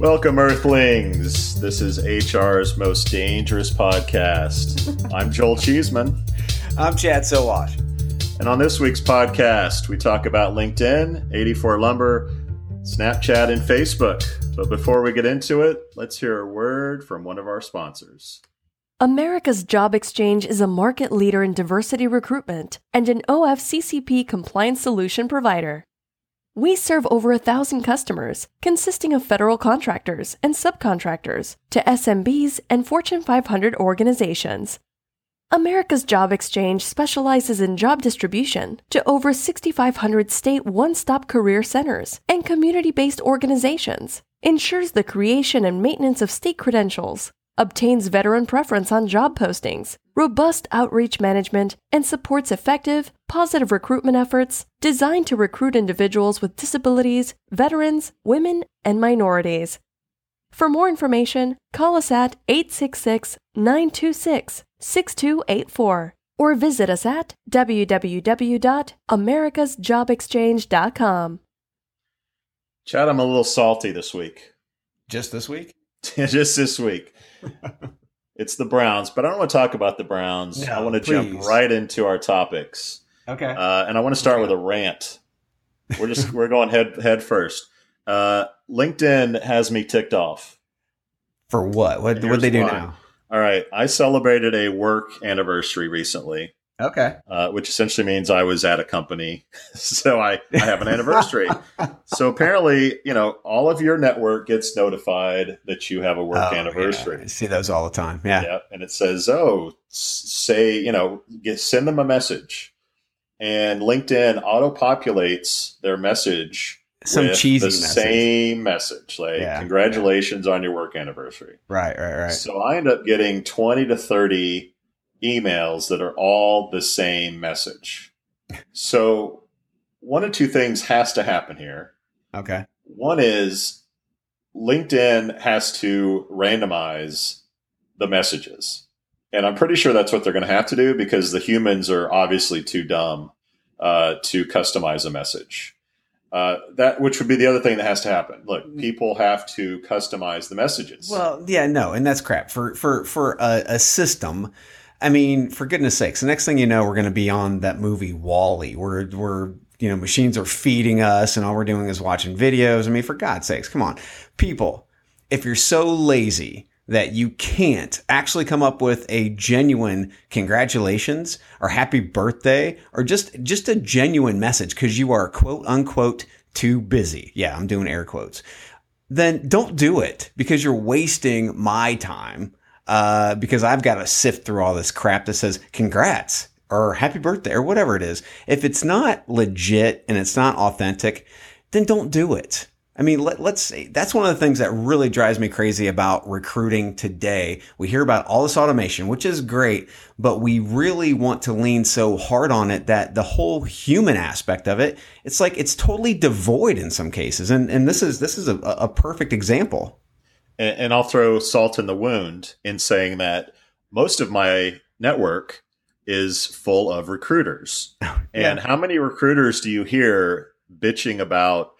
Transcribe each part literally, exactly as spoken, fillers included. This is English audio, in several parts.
Welcome, Earthlings. This is H R's Most Dangerous Podcast. I'm Joel Cheeseman. I'm Chad Sowash. And on this week's podcast, we talk about LinkedIn, eighty-four Lumber, Snapchat, and Facebook. But before we get into it, let's hear a word from one of our sponsors. America's Job Exchange is a market leader in diversity recruitment and an O F C C P compliance solution provider. We serve over a thousand customers, consisting of federal contractors and subcontractors, to S M Bs and Fortune five hundred organizations. America's Job Exchange specializes in job distribution to over six thousand five hundred state one-stop career centers and community-based organizations, ensures the creation and maintenance of state credentials, obtains veteran preference on job postings, robust outreach management, and supports effective, positive recruitment efforts designed to recruit individuals with disabilities, veterans, women, and minorities. For more information, call us at eight six six, nine two six, six two eight four or visit us at w w w dot americas job exchange dot com. Chad, I'm a little salty this week. Just this week? Just this week. It's the Browns, but I don't want to talk about the Browns. No, I want to please. jump right into our topics. Okay. Uh, and I want to start okay. with a rant. We're just we're going head head first. Uh, LinkedIn has me ticked off. For what? What what'd they do why. now? All right. I celebrated a work anniversary recently. Okay. Uh, which essentially means I was at a company. So I, I have an anniversary. So apparently, you know, all of your network gets notified that you have a work oh, anniversary. Yeah. I see those all the time. Yeah. yeah. And it says, oh, say, you know, get, send them a message. And LinkedIn auto-populates their message Some with cheesy the message. same message. Like, yeah. congratulations yeah. on your work anniversary. Right, right, right. So I end up getting twenty to thirty emails that are all the same message. So one of two things has to happen here. Okay. One is LinkedIn has to randomize the messages. And I'm pretty sure that's what they're going to have to do because the humans are obviously too dumb uh, to customize a message. Uh, that which would be the other thing that has to happen. Look, people have to customize the messages. Well, yeah, no, and that's crap for for for a, a system. I mean, for goodness sakes, the next thing you know, we're going to be on that movie WALL-E where, where, you know, machines are feeding us and all we're doing is watching videos. I mean, for God's sakes, come on. People, if you're so lazy that you can't actually come up with a genuine congratulations or happy birthday or just, just a genuine message because you are, quote unquote, too busy. Yeah, I'm doing air quotes. Then don't do it because you're wasting my time. Uh, because I've got to sift through all this crap that says congrats or happy birthday or whatever it is. If it's not legit and it's not authentic, then don't do it. I mean, let, let's say that's one of the things that really drives me crazy about recruiting today. We hear about all this automation, which is great, but we really want to lean so hard on it that the whole human aspect of it, it's like it's totally devoid in some cases. And, and this is this is a, a perfect example. And I'll throw salt in the wound in saying that most of my network is full of recruiters. Yeah. And how many recruiters do you hear bitching about,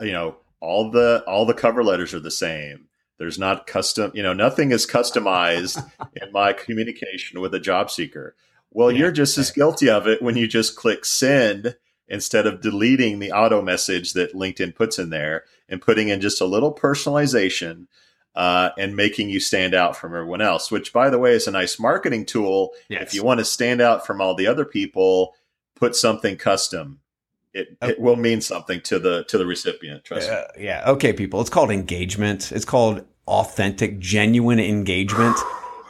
you know, all the all the cover letters are the same. There's not custom, you know, nothing is customized in my communication with a job seeker. Well, yeah, you're just as guilty of it when you just click send instead of deleting the auto message that LinkedIn puts in there and putting in just a little personalization. Uh, and making you stand out from everyone else, which, by the way, is a nice marketing tool. Yes. If you want to stand out from all the other people, put something custom. It, okay. it will mean something to the to the recipient. Trust uh, me. Yeah. Okay, people. It's called engagement. It's called authentic, genuine engagement.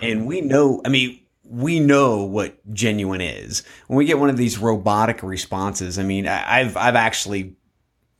And we know, I mean, we know what genuine is. When we get one of these robotic responses, I mean, I, I've I've actually...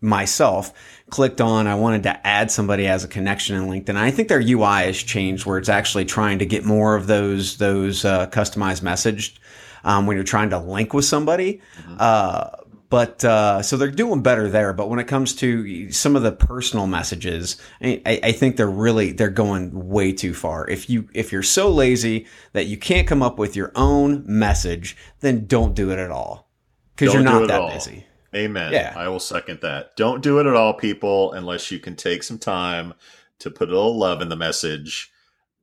myself clicked on, I wanted to add somebody as a connection in LinkedIn. I think their U I has changed where it's actually trying to get more of those, those, uh, customized message, um, when you're trying to link with somebody. Mm-hmm. Uh, but, uh, so they're doing better there. But when it comes to some of the personal messages, I, I think they're really, they're going way too far. If you, if you're so lazy that you can't come up with your own message, then don't do it at all. Cause don't you're not that all. busy. Amen. Yeah. I will second that. Don't do it at all, people, unless you can take some time to put a little love in the message,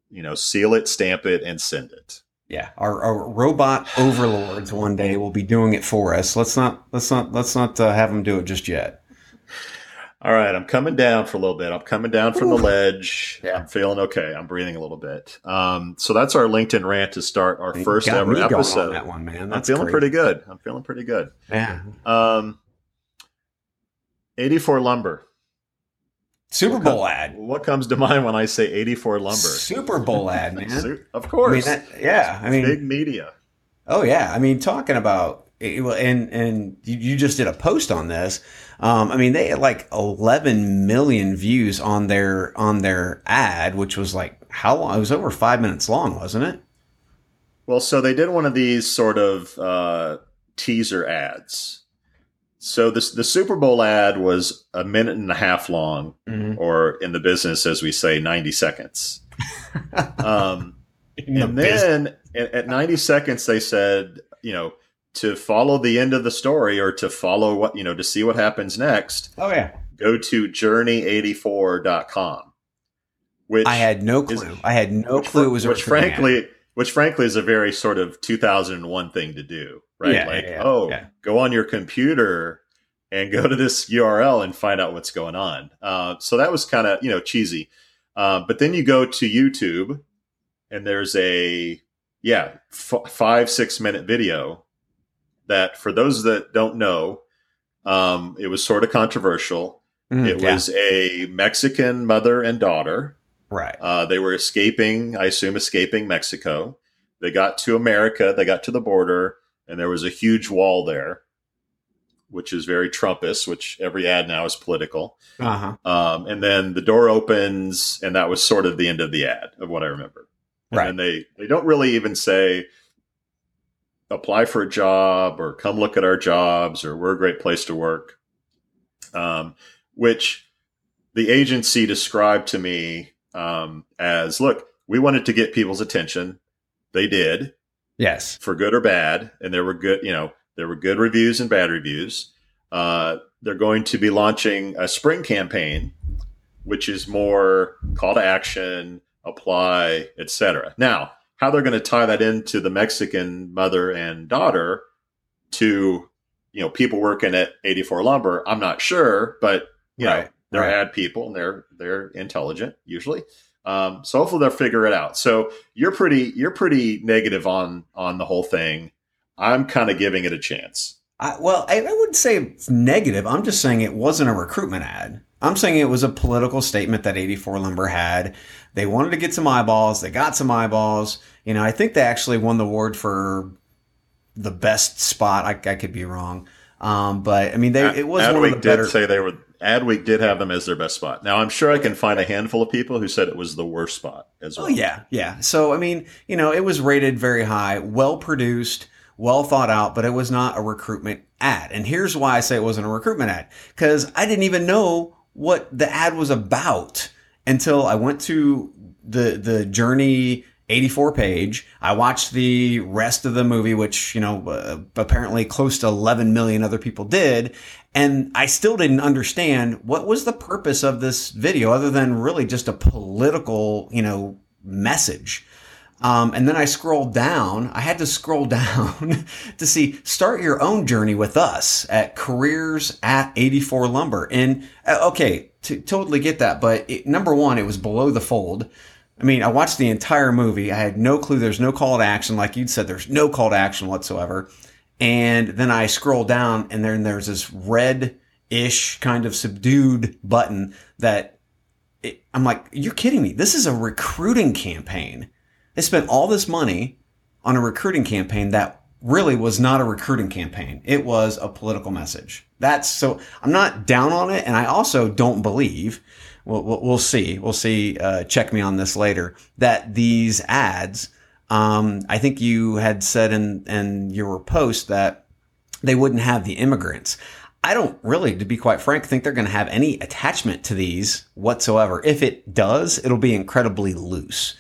you know, seal it, stamp it, and send it. Yeah, our, our robot overlords one day will be doing it for us. Let's not let's not let's not uh, have them do it just yet. All right, I'm coming down for a little bit. I'm coming down from Ooh. the ledge. Yeah. I'm feeling okay. I'm breathing a little bit. Um, so that's our LinkedIn rant to start our you first ever episode. On that one, man. That's I'm feeling great. pretty good. I'm feeling pretty good. Yeah. Um, eighty-four Lumber. Super Bowl what com- ad. What comes to mind when I say eighty-four Lumber? Super Bowl ad, man. Of course. I mean, that, yeah. I mean, big media. Oh, yeah. I mean, talking about, and and you just did a post on this. Um, I mean, they had like eleven million views on their on their ad, which was like how long? It was over five minutes long, wasn't it? Well, so they did one of these sort of uh, teaser ads. So this, the Super Bowl ad was a minute and a half long, mm-hmm. or in the business, as we say, ninety seconds. Um, the and then at, at ninety seconds, they said, you know, to follow the end of the story or to follow what, you know, to see what happens next. Oh, yeah. Go to journey eighty-four dot com. Which I had no clue. Is, I had no which, clue. It was which frankly, ad. which frankly is a very sort of two thousand one thing to do. Right, yeah, like, yeah, yeah, oh, yeah. go on your computer and go to this U R L and find out what's going on. Uh, so that was kind of, you know, cheesy. Uh, but then you go to YouTube and there's a, yeah, f- five, six minute video that for those that don't know, um, it was sort of controversial. Mm, it yeah. was a Mexican mother and daughter. Right. Uh, they were escaping, I assume, escaping Mexico. They got to America. They got to the border. And there was a huge wall there, which is very Trumpist, which every ad now is political. Uh-huh. Um, and then the door opens, and that was sort of the end of the ad, of what I remember. And right. then they, they don't really even say, apply for a job, or come look at our jobs, or we're a great place to work, um, which the agency described to me um, as, look, we wanted to get people's attention. They did. Yes. For good or bad. And there were good, you know, there were good reviews and bad reviews. Uh, they're going to be launching a spring campaign, which is more call to action, apply, et cetera. Now, how they're going to tie that into the Mexican mother and daughter to, you know, people working at eighty-four Lumber, I'm not sure, but, you right. know, they're right. ad people and they're, they're intelligent usually. Um, so hopefully they'll figure it out. So you're pretty, you're pretty negative on, on the whole thing. I'm kind of giving it a chance. I, well, I, I wouldn't say it's negative. I'm just saying it wasn't a recruitment ad. I'm saying it was a political statement that eighty-four Lumber had. They wanted to get some eyeballs. They got some eyeballs. You know, I think they actually won the award for the best spot. I, I could be wrong. Um, but I mean, they, it was Adweek one of the better. Adweek did say they were. Adweek did have them as their best spot. Now I'm sure I can find a handful of people who said it was the worst spot as well. Oh yeah, yeah. So I mean, you know, it was rated very high, well produced, well thought out, but it was not a recruitment ad. And here's why I say it wasn't a recruitment ad, because I didn't even know what the ad was about until I went to the the Journey eighty-four page. I watched the rest of the movie, which, you know, uh, apparently close to eleven million other people did. And I still didn't understand what was the purpose of this video other than really just a political, you know, message. Um, and then I scrolled down. I had to scroll down to see, start your own journey with us at careers at eighty-four Lumber. And uh, okay, to totally get that. But it, number one, it was below the fold. I mean, I watched the entire movie. I had no clue. There's no call to action. Like you'd said, there's no call to action whatsoever. And then I scroll down and then there's this red-ish kind of subdued button that it, I'm like, you're kidding me. This is a recruiting campaign. They spent all this money on a recruiting campaign that really was not a recruiting campaign. It was a political message. That's so I'm not down on it. And I also don't believe. We'll, we'll see. We'll see. Uh, check me on this later. That these ads, um, I think you had said in, in your post that they wouldn't have the immigrants. I don't really, to be quite frank, think they're going to have any attachment to these whatsoever. If it does, it'll be incredibly loose.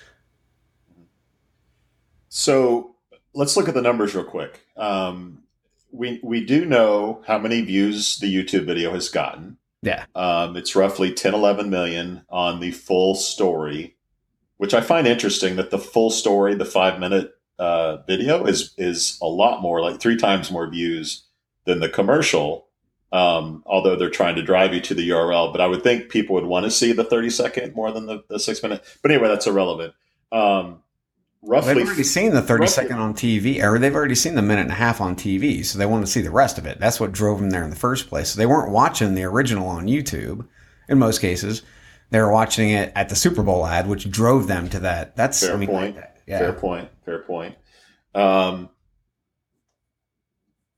So let's look at the numbers real quick. Um, we we do know how many views the YouTube video has gotten. Yeah. Um, it's roughly ten, eleven million on the full story, which I find interesting that the full story, the five minute uh, video is, is a lot more, like three times more views than the commercial. Um, although they're trying to drive you to the U R L, but I would think people would want to see the thirty second more than the, the six minute, but anyway, that's irrelevant. Um, Roughly, well, they've already seen the thirty second on T V, or they've already seen the minute and a half on T V, so they want to see the rest of it. That's what drove them there in the first place. So they weren't watching the original on YouTube in most cases. They were watching it at the Super Bowl ad, which drove them to that. That's fair I mean, point. Like, yeah. Fair point. Fair point. Um,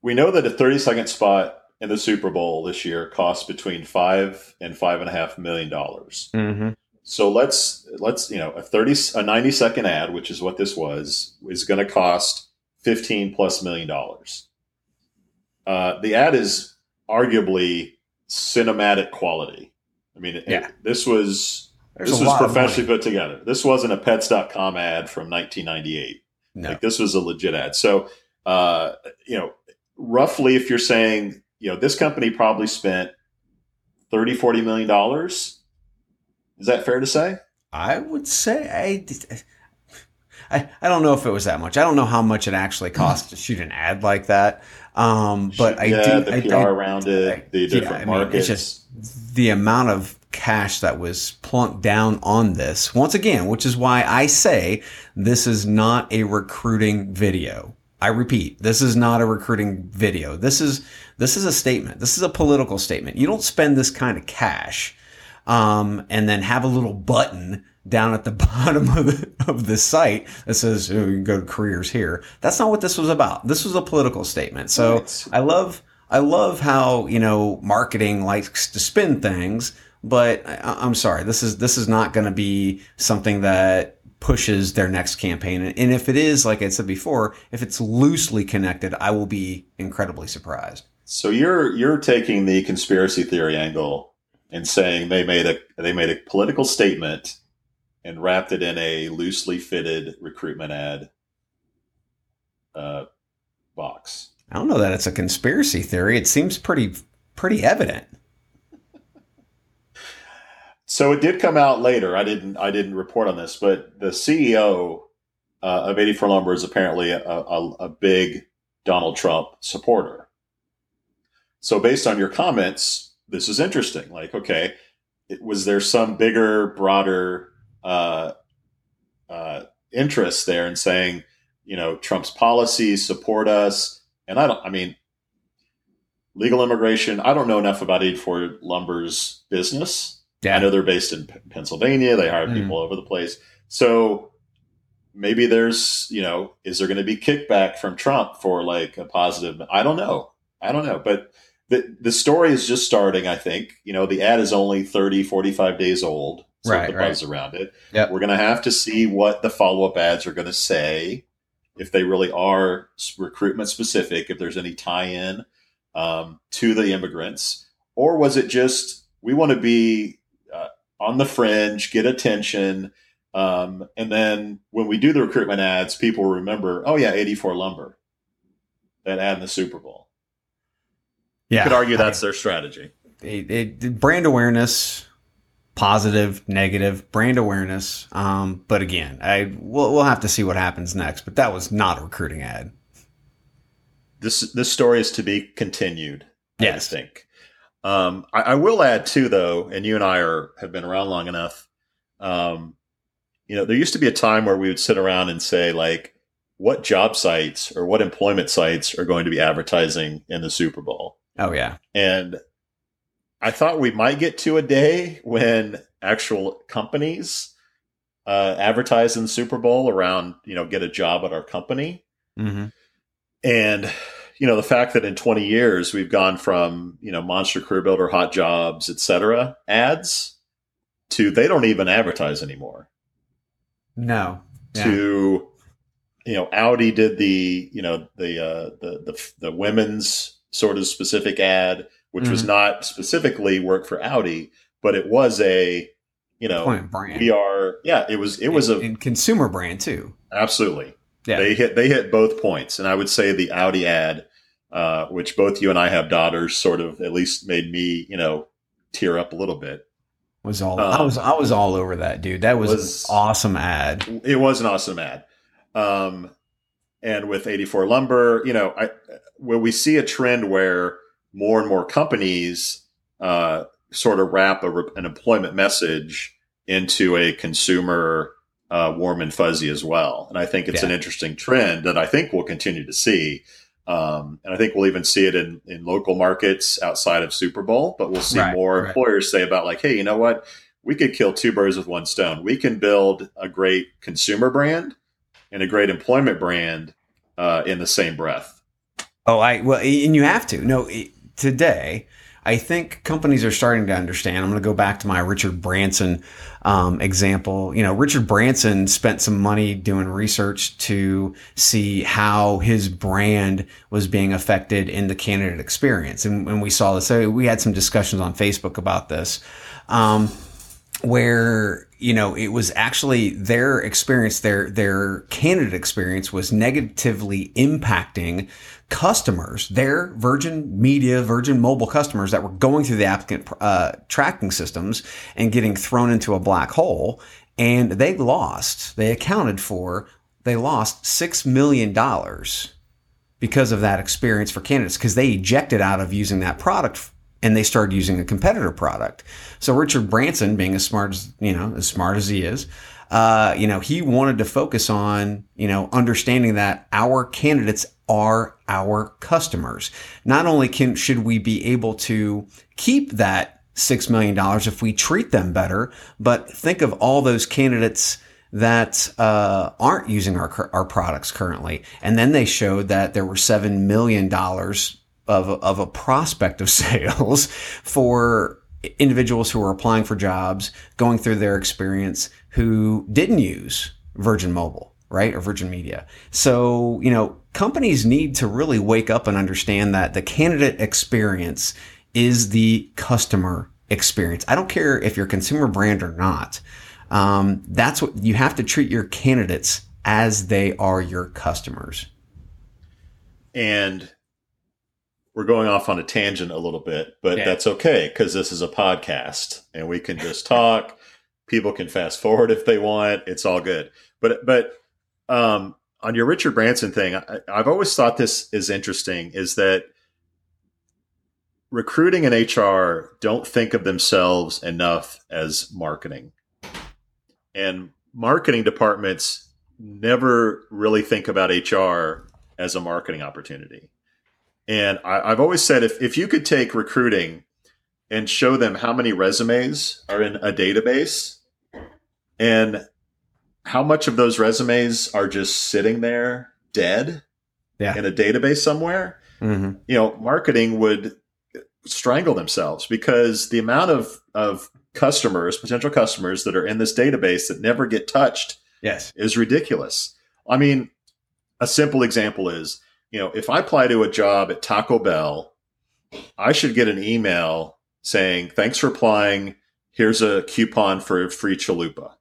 we know that a thirty second spot in the Super Bowl this year costs between five and five and a half million dollars. Mm-hmm. So let's, let's, you know, a thirty, a ninety second ad, which is what this was, is going to cost fifteen plus million dollars. Uh, the ad is arguably cinematic quality. I mean, yeah. it, this was, There's this was professionally put together. This wasn't a pets dot com ad from nineteen ninety-eight. No. Like, this was a legit ad. So, uh, you know, roughly if you're saying, you know, this company probably spent thirty, forty million dollars. Is that fair to say? I would say I, I, I don't know if it was that much. I don't know how much it actually cost to shoot an ad like that. Um, but yeah, I do. The I, P R I, around it, I, the different yeah, I markets. Mean, it's just the amount of cash that was plunked down on this once again, which is why I say this is not a recruiting video. I repeat, this is not a recruiting video. This is this is a statement. This is a political statement. You don't spend this kind of cash. Um, and then have a little button down at the bottom of the, of the site that says, oh, you can go to careers here. That's not what this was about. This was a political statement. So right. I love, I love how, you know, marketing likes to spin things, but I, I'm sorry. This is, this is not going to be something that pushes their next campaign. And if it is, like I said before, if it's loosely connected, I will be incredibly surprised. So you're, you're taking the conspiracy theory angle and saying they made a they made a political statement and wrapped it in a loosely fitted recruitment ad uh, box. I don't know that it's a conspiracy theory. It seems pretty pretty evident. So it did come out later. I didn't I didn't report on this, but the C E O uh, of eighty-four Lumber is apparently a, a, a big Donald Trump supporter. So based on your comments, this is interesting. Like, okay, it, was there some bigger, broader uh, uh, interest there in saying, you know, Trump's policies support us? And I don't, I mean, legal immigration, I don't know enough about eighty-four Lumber's business. Yeah. I know they're based in P- Pennsylvania. They hire mm. people all over the place. So maybe there's, you know, is there going to be kickback from Trump for like a positive? I don't know. I don't know. But The, the story is just starting, I think. You know, the ad is only thirty, forty-five days old. So right, the buzz right. around it. Yep. We're going to have to see what the follow-up ads are going to say, if they really are recruitment-specific, if there's any tie-in um, to the immigrants. Or was it just, we want to be uh, on the fringe, get attention, um, and then when we do the recruitment ads, people remember, oh, yeah, eighty-four Lumber, that ad in the Super Bowl. You yeah, could argue that's I, their strategy. It, it, brand awareness, positive, negative, brand awareness. Um, but again, I we'll, we'll have to see what happens next. But that was not a recruiting ad. This this story is to be continued. Yes. I think. Um, I, I will add too, though, and you and I are have been around long enough. Um, you know, there used to be a time where we would sit around and say, like, what job sites or what employment sites are going to be advertising in the Super Bowl? Oh, yeah. And I thought we might get to a day when actual companies uh, advertise in the Super Bowl around, you know, get a job at our company. Mm-hmm. And, you know, the fact that in twenty years we've gone from, you know, Monster Career Builder, Hot Jobs, et cetera, ads to they don't even advertise anymore. No. Yeah. To, you know, Audi did the, you know, the, uh, the, the, the women's sort of specific ad, which mm-hmm. was not specifically work for Audi, but it was a, you know, brand. we are, yeah, it was, it was and, a and consumer brand too. Absolutely. Yeah. They hit, they hit both points. And I would say the Audi ad, uh, which both you and I have daughters, sort of at least made me, you know, tear up a little bit. Was all um, I was I was all over that, dude. That was, was an awesome ad. It was an awesome ad. Um, and with eighty-four Lumber, you know, I when we see a trend where more and more companies uh, sort of wrap a, an employment message into a consumer uh, warm and fuzzy as well. And I think it's yeah. an interesting trend that I think we'll continue to see. Um, and I think we'll even see it in, in local markets outside of Super Bowl, but we'll see right, more right. employers say about like, hey, you know what? We could kill two birds with one stone. We can build a great consumer brand and a great employment brand uh, in the same breath. Oh, I well, and you have to. No, today, I think companies are starting to understand. I'm going to go back to my Richard Branson um, example. You know, Richard Branson spent some money doing research to see how his brand was being affected in the candidate experience. And, and we saw this. So we had some discussions on Facebook about this, um, where, you know, it was actually their experience, their their candidate experience was negatively impacting customers, their Virgin Media, Virgin Mobile customers that were going through the applicant uh, tracking systems and getting thrown into a black hole. And they lost, they accounted for, they lost six million dollars because of that experience for candidates, because they ejected out of using that product and they started using a competitor product. So Richard Branson, being as smart as, you know, as smart as he is, uh, you know, he wanted to focus on, you know, understanding that our candidates are our customers. Not only can should we be able to keep that six million dollars if we treat them better, but think of all those candidates that uh, aren't using our our products currently. And then they showed that there were seven million dollars of, of a prospect of sales for individuals who were applying for jobs, going through their experience, who didn't use Virgin Mobile, right? Or Virgin Media. So, you know, companies need to really wake up and understand that the candidate experience is the customer experience. I don't care if you're a consumer brand or not. Um, that's what you have to treat your candidates as they are your customers. And we're going off on a tangent a little bit, but yeah. that's okay, because this is a podcast and we can just talk. People can fast forward if they want. It's all good. But, but, Um, on your Richard Branson thing, I, I've always thought this is interesting, is that recruiting and H R don't think of themselves enough as marketing. And marketing departments never really think about H R as a marketing opportunity. And I, I've always said, if, if you could take recruiting and show them how many resumes are in a database and how much of those resumes are just sitting there dead yeah. in a database somewhere, mm-hmm. you know, marketing would strangle themselves, because the amount of, of customers, potential customers that are in this database that never get touched yes. is ridiculous. I mean, a simple example is, you know, if I apply to a job at Taco Bell, I should get an email saying, thanks for applying. Here's a coupon for a free chalupa.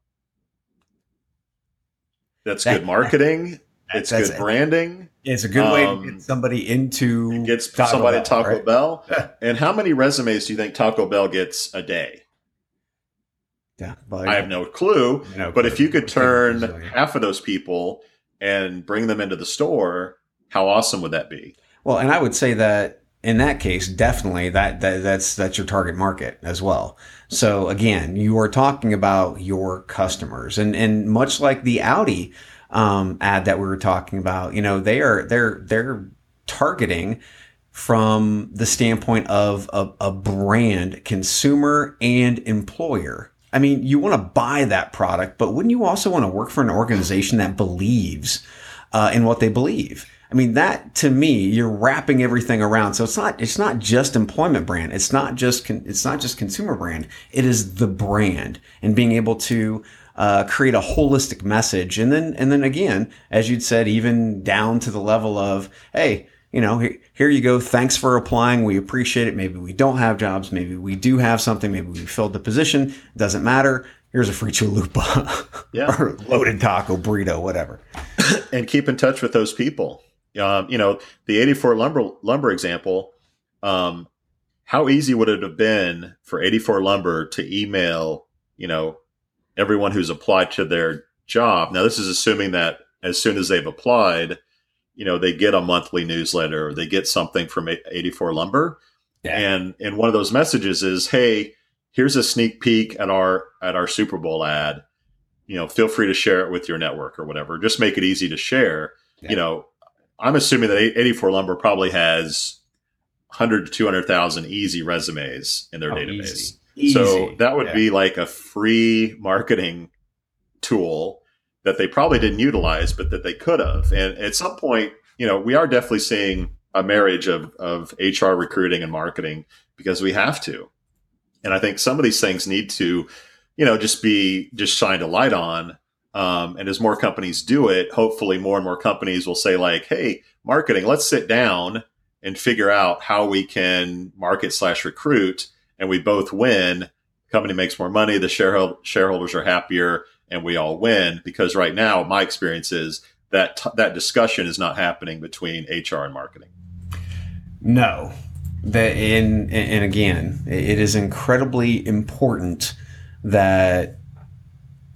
That's that, good marketing. That's, it's that's good it. branding. It's a good um, way to get somebody into gets Taco somebody Bell, Taco right? Bell. Yeah. And how many resumes do you think Taco Bell gets a day? Yeah, well, I have no clue. No but clue. If you could turn yeah. half of those people and bring them into the store, how awesome would that be? Well, and I would say that in that case, definitely that, that that's that's your target market as well. So again, you are talking about your customers, and and much like the Audi um, ad that we were talking about, you know, they are they're they're targeting from the standpoint of a, a brand, consumer and employer. I mean, you want to buy that product, but wouldn't you also want to work for an organization that believes uh, in what they believe? I mean, that to me, you're wrapping everything around. So it's not, it's not just employment brand. It's not just, con, it's not just consumer brand. It is the brand, and being able to uh, create a holistic message. And then, and then again, as you'd said, even down to the level of, hey, you know, here, here you go. Thanks for applying. We appreciate it. Maybe we don't have jobs. Maybe we do have something. Maybe we filled the position. It doesn't matter. Here's a free chalupa yeah. or loaded taco burrito, whatever. And keep in touch with those people. Um, you know, the eighty-four lumber lumber example, um, how easy would it have been for eighty-four Lumber to email, you know, everyone who's applied to their job? Now, this is assuming that as soon as they've applied, you know, they get a monthly newsletter or they get something from eighty-four Lumber. Yeah. And and one of those messages is, hey, here's a sneak peek at our at our Super Bowl ad. You know, feel free to share it with your network or whatever. Just make it easy to share. Yeah. You know, I'm assuming that eighty-four Lumber probably has one hundred to two hundred thousand easy resumes in their oh, database. Easy. So easy. that would yeah. be like a free marketing tool that they probably didn't utilize, but that they could have. And at some point, you know, we are definitely seeing a marriage of, of H R recruiting and marketing because we have to. And I think some of these things need to, you know, just be just shined a light on. Um, and as more companies do it, hopefully more and more companies will say like, hey, marketing, let's sit down and figure out how we can market slash recruit. And we both win. The company makes more money. The shareholder, shareholders are happier. And we all win, because right now, my experience is that t- that discussion is not happening between H R and marketing. No. That in and, and again, it is incredibly important that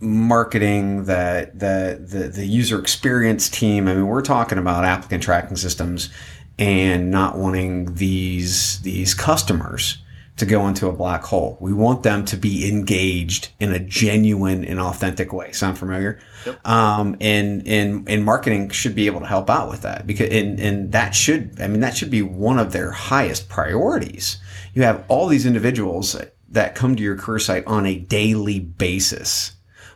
marketing, that the, the the user experience team. I mean, we're talking about applicant tracking systems and not wanting these these customers to go into a black hole. We want them to be engaged in a genuine and authentic way. Sound familiar? Yep. Um, and, and, and marketing should be able to help out with that, because, and, and that should, I mean, that should be one of their highest priorities. You have all these individuals that come to your career site on a daily basis.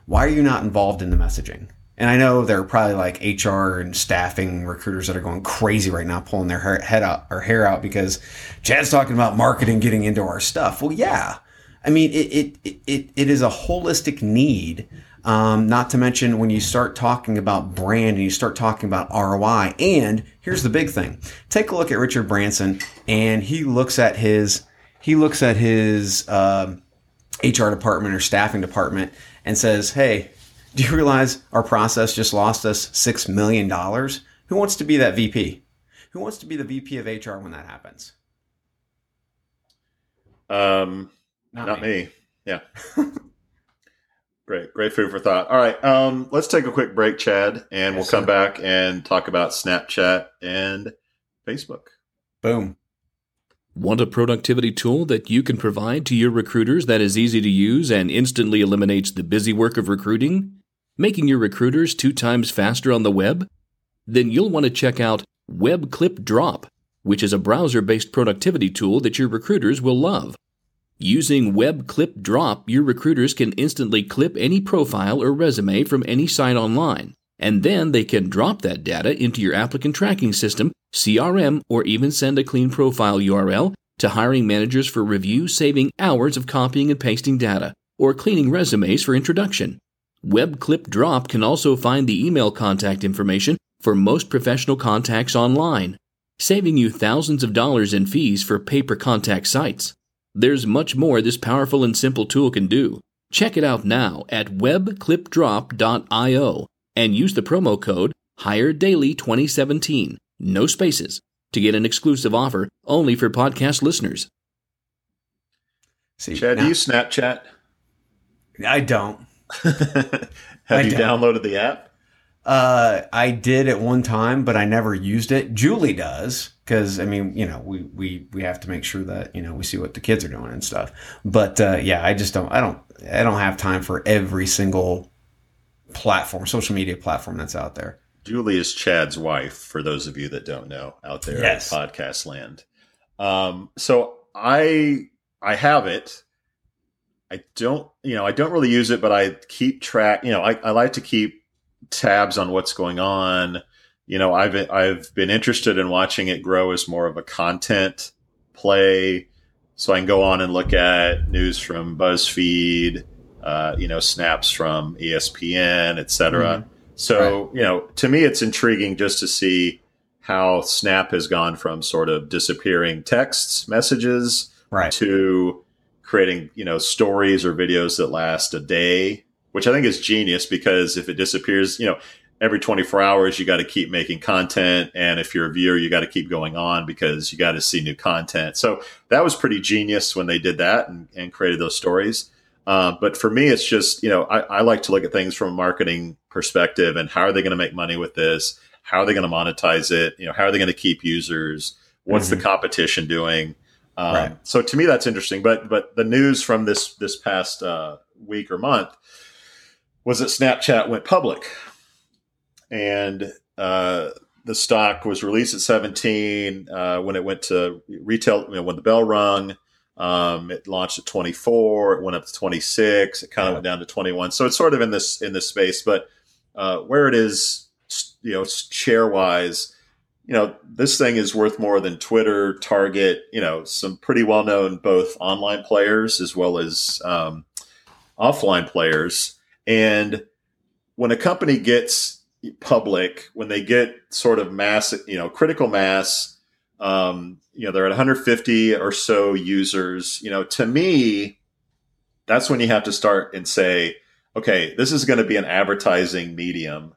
Why are you not involved in the messaging? And I know there are probably like H R and staffing recruiters that are going crazy right now, pulling their head out or hair out because Chad's talking about marketing getting into our stuff. Well, yeah, I mean, it it it it is a holistic need. Um, not to mention when you start talking about brand and you start talking about R O I. And here's the big thing: take a look at Richard Branson, and he looks at his he looks at his um, H R department or staffing department and says, hey. Do you realize our process just lost us six million dollars? Who wants to be that V P? Who wants to be the V P of H R when that happens? Um, not, not me. me. Yeah. Great. Great food for thought. All right. Um, let's take a quick break, Chad, and yes, we'll come sir. back and talk about Snapchat and Facebook. Boom. Want a productivity tool that you can provide to your recruiters that is easy to use and instantly eliminates the busy work of recruiting? Making your recruiters two times faster on the web? Then you'll want to check out WebClipDrop, which is a browser-based productivity tool that your recruiters will love. Using WebClipDrop, your recruiters can instantly clip any profile or resume from any site online, and then they can drop that data into your applicant tracking system, C R M, or even send a clean profile U R L to hiring managers for review, saving hours of copying and pasting data, or cleaning resumes for introduction. WebClipDrop can also find the email contact information for most professional contacts online, saving you thousands of dollars in fees for pay-per-contact sites. There's much more this powerful and simple tool can do. Check it out now at web clip drop dot io and use the promo code HIREDAILY twenty seventeen, no spaces, to get an exclusive offer only for podcast listeners. See, Chad, now, do you Snapchat? I don't. Have I you don't. downloaded the app? Uh, I did at one time, but I never used it. Julie does, because, I mean, you know, we, we, we have to make sure that, you know, we see what the kids are doing and stuff. But, uh, yeah, I just don't, I don't, I don't have time for every single platform, social media platform that's out there. Julie is Chad's wife, for those of you that don't know out there yes. in podcast land. Um, so I I have it. I don't, you know, I don't really use it, but I keep track. You know, I, I like to keep tabs on what's going on. You know, I've been, I've been interested in watching it grow as more of a content play, so I can go on and look at news from BuzzFeed. Uh, you know, snaps from E S P N, et cetera. Mm-hmm. So, right. you know, to me, it's intriguing just to see how Snap has gone from sort of disappearing texts, messages, right. to creating, you know, stories or videos that last a day, which I think is genius, because if it disappears, you know, every twenty-four hours, you got to keep making content. And if you're a viewer, you got to keep going on because you got to see new content. So that was pretty genius when they did that and, and created those stories. Uh, but for me, it's just, you know, I, I like to look at things from a marketing perspective and how are they going to make money with this? How are they going to monetize it? You know, how are they going to keep users? What's mm-hmm. the competition doing? Um, right. So to me, that's interesting. But but the news from this this past uh, week or month was that Snapchat went public. And uh, the stock was released at seventeen. Uh, when it went to retail, you know, when the bell rung, um, it launched at twenty-four. It went up to twenty-six. It kind of yeah. went down to twenty-one. So it's sort of in this in this space. But uh, where it is, you know, share wise, you know, this thing is worth more than Twitter, Target, you know, some pretty well known both online players as well as um, offline players. And when a company gets public, when they get sort of mass, you know, critical mass, um, you know, they're at one hundred fifty or so users, you know, to me, that's when you have to start and say, okay, this is going to be an advertising medium.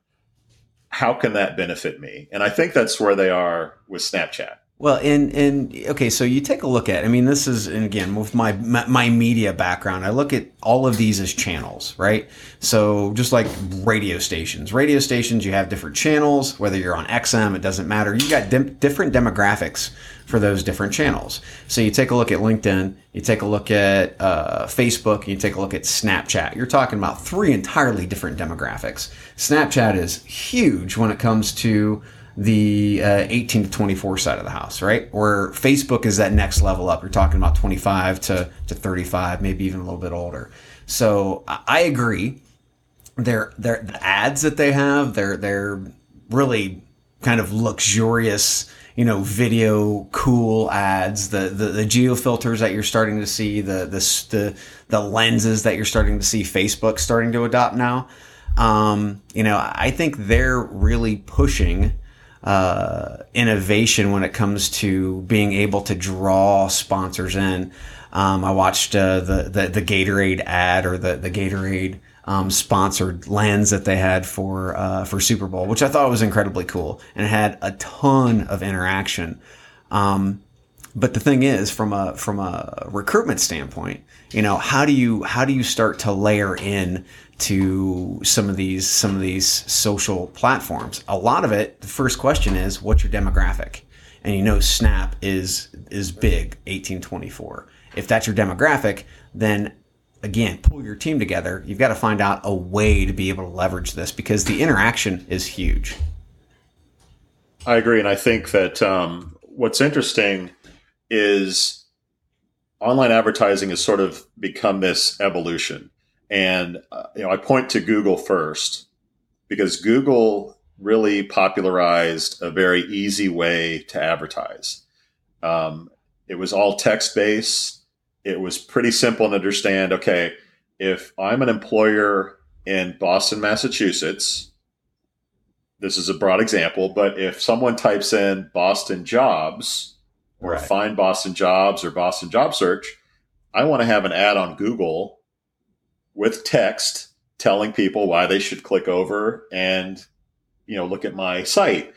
How can that benefit me? And I think that's where they are with Snapchat. Well, and, and okay, so you take a look at, I mean, this is, and again, with my, my, my media background, I look at all of these as channels, right? So just like radio stations, radio stations, you have different channels, whether you're on X M, it doesn't matter. You got dim- different demographics for those different channels. So you take a look at LinkedIn, you take a look at uh, Facebook, you take a look at Snapchat. You're talking about three entirely different demographics. Snapchat is huge when it comes to the uh, eighteen to twenty-four side of the house, right? Where Facebook is that next level up. You're talking about twenty-five to thirty-five, maybe even a little bit older. So I agree. Their their the ads that they have, they're they're really kind of luxurious, you know, video cool ads. The the, the geo filters that you're starting to see, the the the the lenses that you're starting to see Facebook starting to adopt now. Um, you know, I think they're really pushing uh, innovation when it comes to being able to draw sponsors in. Um, I watched, uh, the, the, the Gatorade ad or the, the Gatorade, um, sponsored lens that they had for, uh, for Super Bowl, which I thought was incredibly cool and had a ton of interaction. Um, but the thing is, from a, from a recruitment standpoint, you know, how do you, how do you start to layer in to some of these some of these social platforms? A lot of it, the first question is, what's your demographic? And you know, Snap is is big, eighteen twenty-four. If that's your demographic, then again, pull your team together. You've got to find out a way to be able to leverage this because the interaction is huge. I agree, and I think that um, what's interesting is online advertising has sort of become this evolution. And, uh, you know, I point to Google first because Google really popularized a very easy way to advertise. Um, it was all text-based. It was pretty simple to understand. Okay, if I'm an employer in Boston, Massachusetts, this is a broad example, but if someone types in Boston jobs or right. find Boston jobs or Boston job search, I want to have an ad on Google with text telling people why they should click over and, you know, look at my site.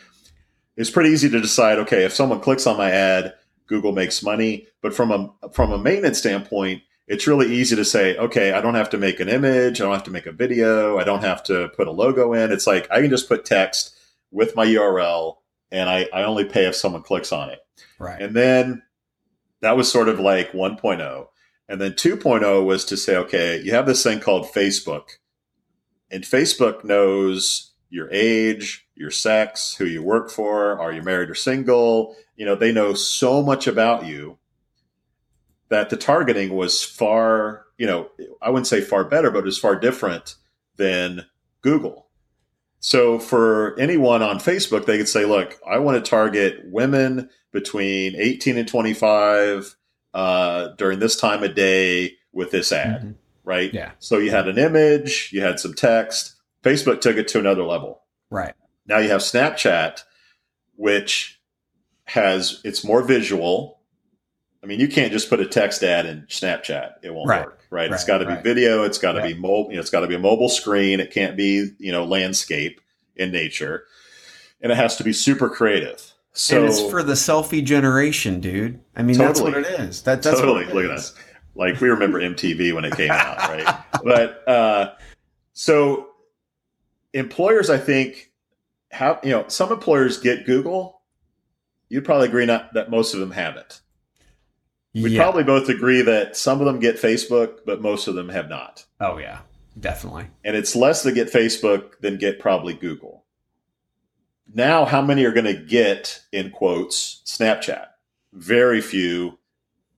It's pretty easy to decide, okay, if someone clicks on my ad, Google makes money. But from a, from a maintenance standpoint, it's really easy to say, okay, I don't have to make an image. I don't have to make a video. I don't have to put a logo in. It's like, I can just put text with my U R L and I, I only pay if someone clicks on it. Right. And then that was sort of like one point oh. And then two point oh was to say, okay, you have this thing called Facebook. And Facebook knows your age, your sex, who you work for, are you married or single? You know, they know so much about you that the targeting was far, you know, I wouldn't say far better, but it was far different than Google. So for anyone on Facebook, they could say, look, I want to target women between eighteen and twenty-five, Uh, during this time of day with this ad, mm-hmm. right? Yeah. So you had an image, you had some text. Facebook took it to another level. Right. Now you have Snapchat, which has, it's more visual. I mean, you can't just put a text ad in Snapchat. It won't right. work, right? right? It's got to be right. video. It's got to right. be mobile. You know, it's got to be a mobile screen. It can't be, you know, landscape. in nature, and it has to be super creative. So and it's for the selfie generation, dude. I mean, totally. That's what it is. That, that's totally. What it Look is. At us. Like, we remember M T V when it came out, right? But uh, so employers, I think, have, you know, some employers get Google. You'd probably agree not that most of them haven't. We yeah. probably both agree that some of them get Facebook, but most of them have not. Oh, yeah, definitely. And it's less to get Facebook than get probably Google. Now, how many are going to get, in quotes, Snapchat? Very few.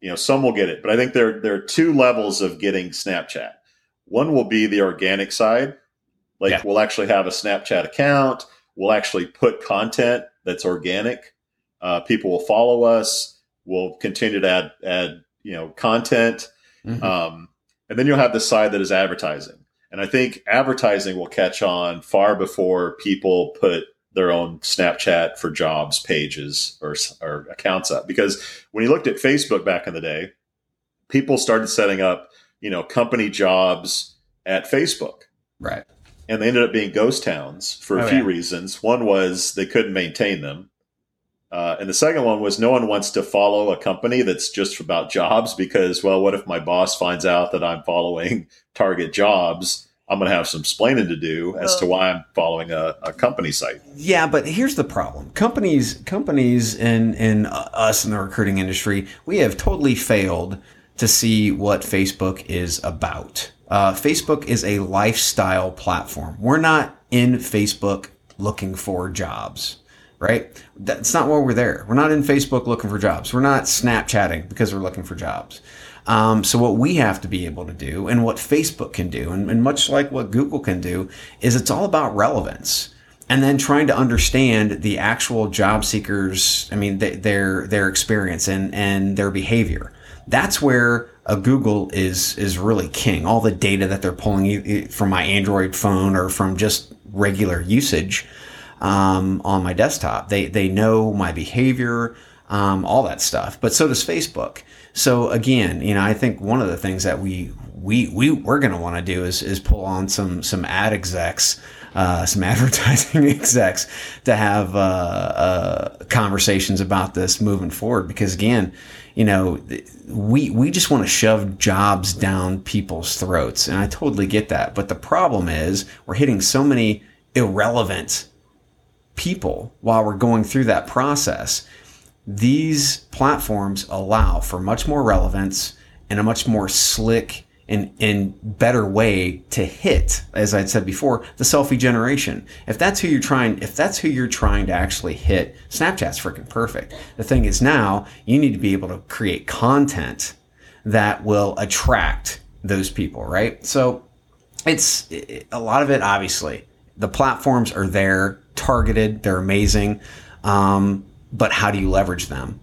You know, some will get it, but I think there, there are two levels of getting Snapchat. One will be the organic side. Like yeah. we'll actually have a Snapchat account. We'll actually put content that's organic. Uh, people will follow us. We'll continue to add, add, you know, content. Mm-hmm. Um, and then you'll have the side that is advertising. And I think advertising will catch on far before people put their own Snapchat for jobs pages or, or accounts up. Because when you looked at Facebook back in the day, people started setting up, you know, company jobs at Facebook. Right. And they ended up being ghost towns for a oh, few yeah. reasons. One was they couldn't maintain them. Uh, and the second one was no one wants to follow a company that's just about jobs because, well, what if my boss finds out that I'm following Target jobs? I'm going to have some explaining to do as to why I'm following a, a company site. Yeah, but here's the problem. Companies companies, and, and us in the recruiting industry, we have totally failed to see what Facebook is about. Uh, Facebook is a lifestyle platform. We're not in Facebook looking for jobs, right? That's not why we're there. We're not in Facebook looking for jobs. We're not Snapchatting because we're looking for jobs. Um, so what we have to be able to do and what Facebook can do, and, and much like what Google can do, is it's all about relevance and then trying to understand the actual job seekers. I mean, th- their, their experience and, and their behavior. That's where a Google is, is really king. All the data that they're pulling from my Android phone or from just regular usage, um, on my desktop, they, they know my behavior, um, all that stuff, but so does Facebook. So again, you know, I think one of the things that we we we we're going to want to do is is pull on some some ad execs, uh, some advertising execs to have uh, uh, conversations about this moving forward. Because again, you know, we we just want to shove jobs down people's throats, and I totally get that. But the problem is we're hitting so many irrelevant people while we're going through that process. These platforms allow for much more relevance and a much more slick and, and better way to hit, as I said before, the selfie generation. If that's who you're trying, if that's who you're trying to actually hit, Snapchat's freaking perfect. The thing is now you need to be able to create content that will attract those people, right? So it's it, a lot of it, obviously. The platforms are there, targeted, they're amazing. Um, But how do you leverage them?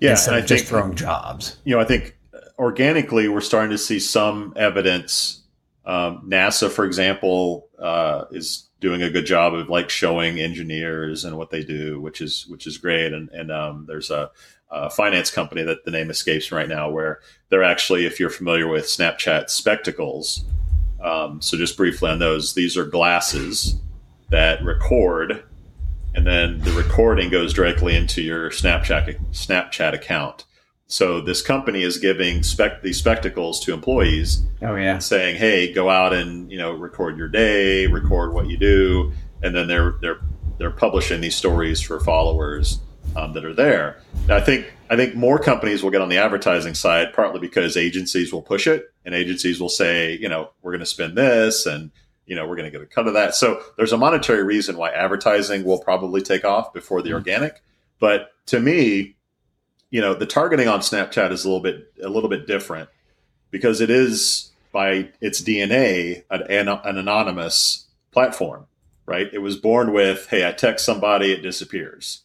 Yeah, instead and I of think, just throwing jobs. You know, I think organically we're starting to see some evidence. Um, NASA, for example, uh, is doing a good job of like showing engineers and what they do, which is which is great. And and um, there's a, a finance company that the name escapes me right now, where they're actually, if you're familiar with Snapchat spectacles, um, so just briefly on those, these are glasses that record. And then the recording goes directly into your Snapchat Snapchat account. So this company is giving spec- these spectacles to employees, oh, yeah. saying, "Hey, go out and you know record your day, record what you do," and then they're they're they're publishing these stories for followers um, that are there. And I think I think more companies will get on the advertising side, partly because agencies will push it, and agencies will say, you know, we're going to spend this and. You know, we're going to get a cut of that. So there's a monetary reason why advertising will probably take off before the organic. But to me, you know, the targeting on Snapchat is a little bit a little bit different because it is by its D N A an, an anonymous platform, right? It was born with, hey, I text somebody, it disappears.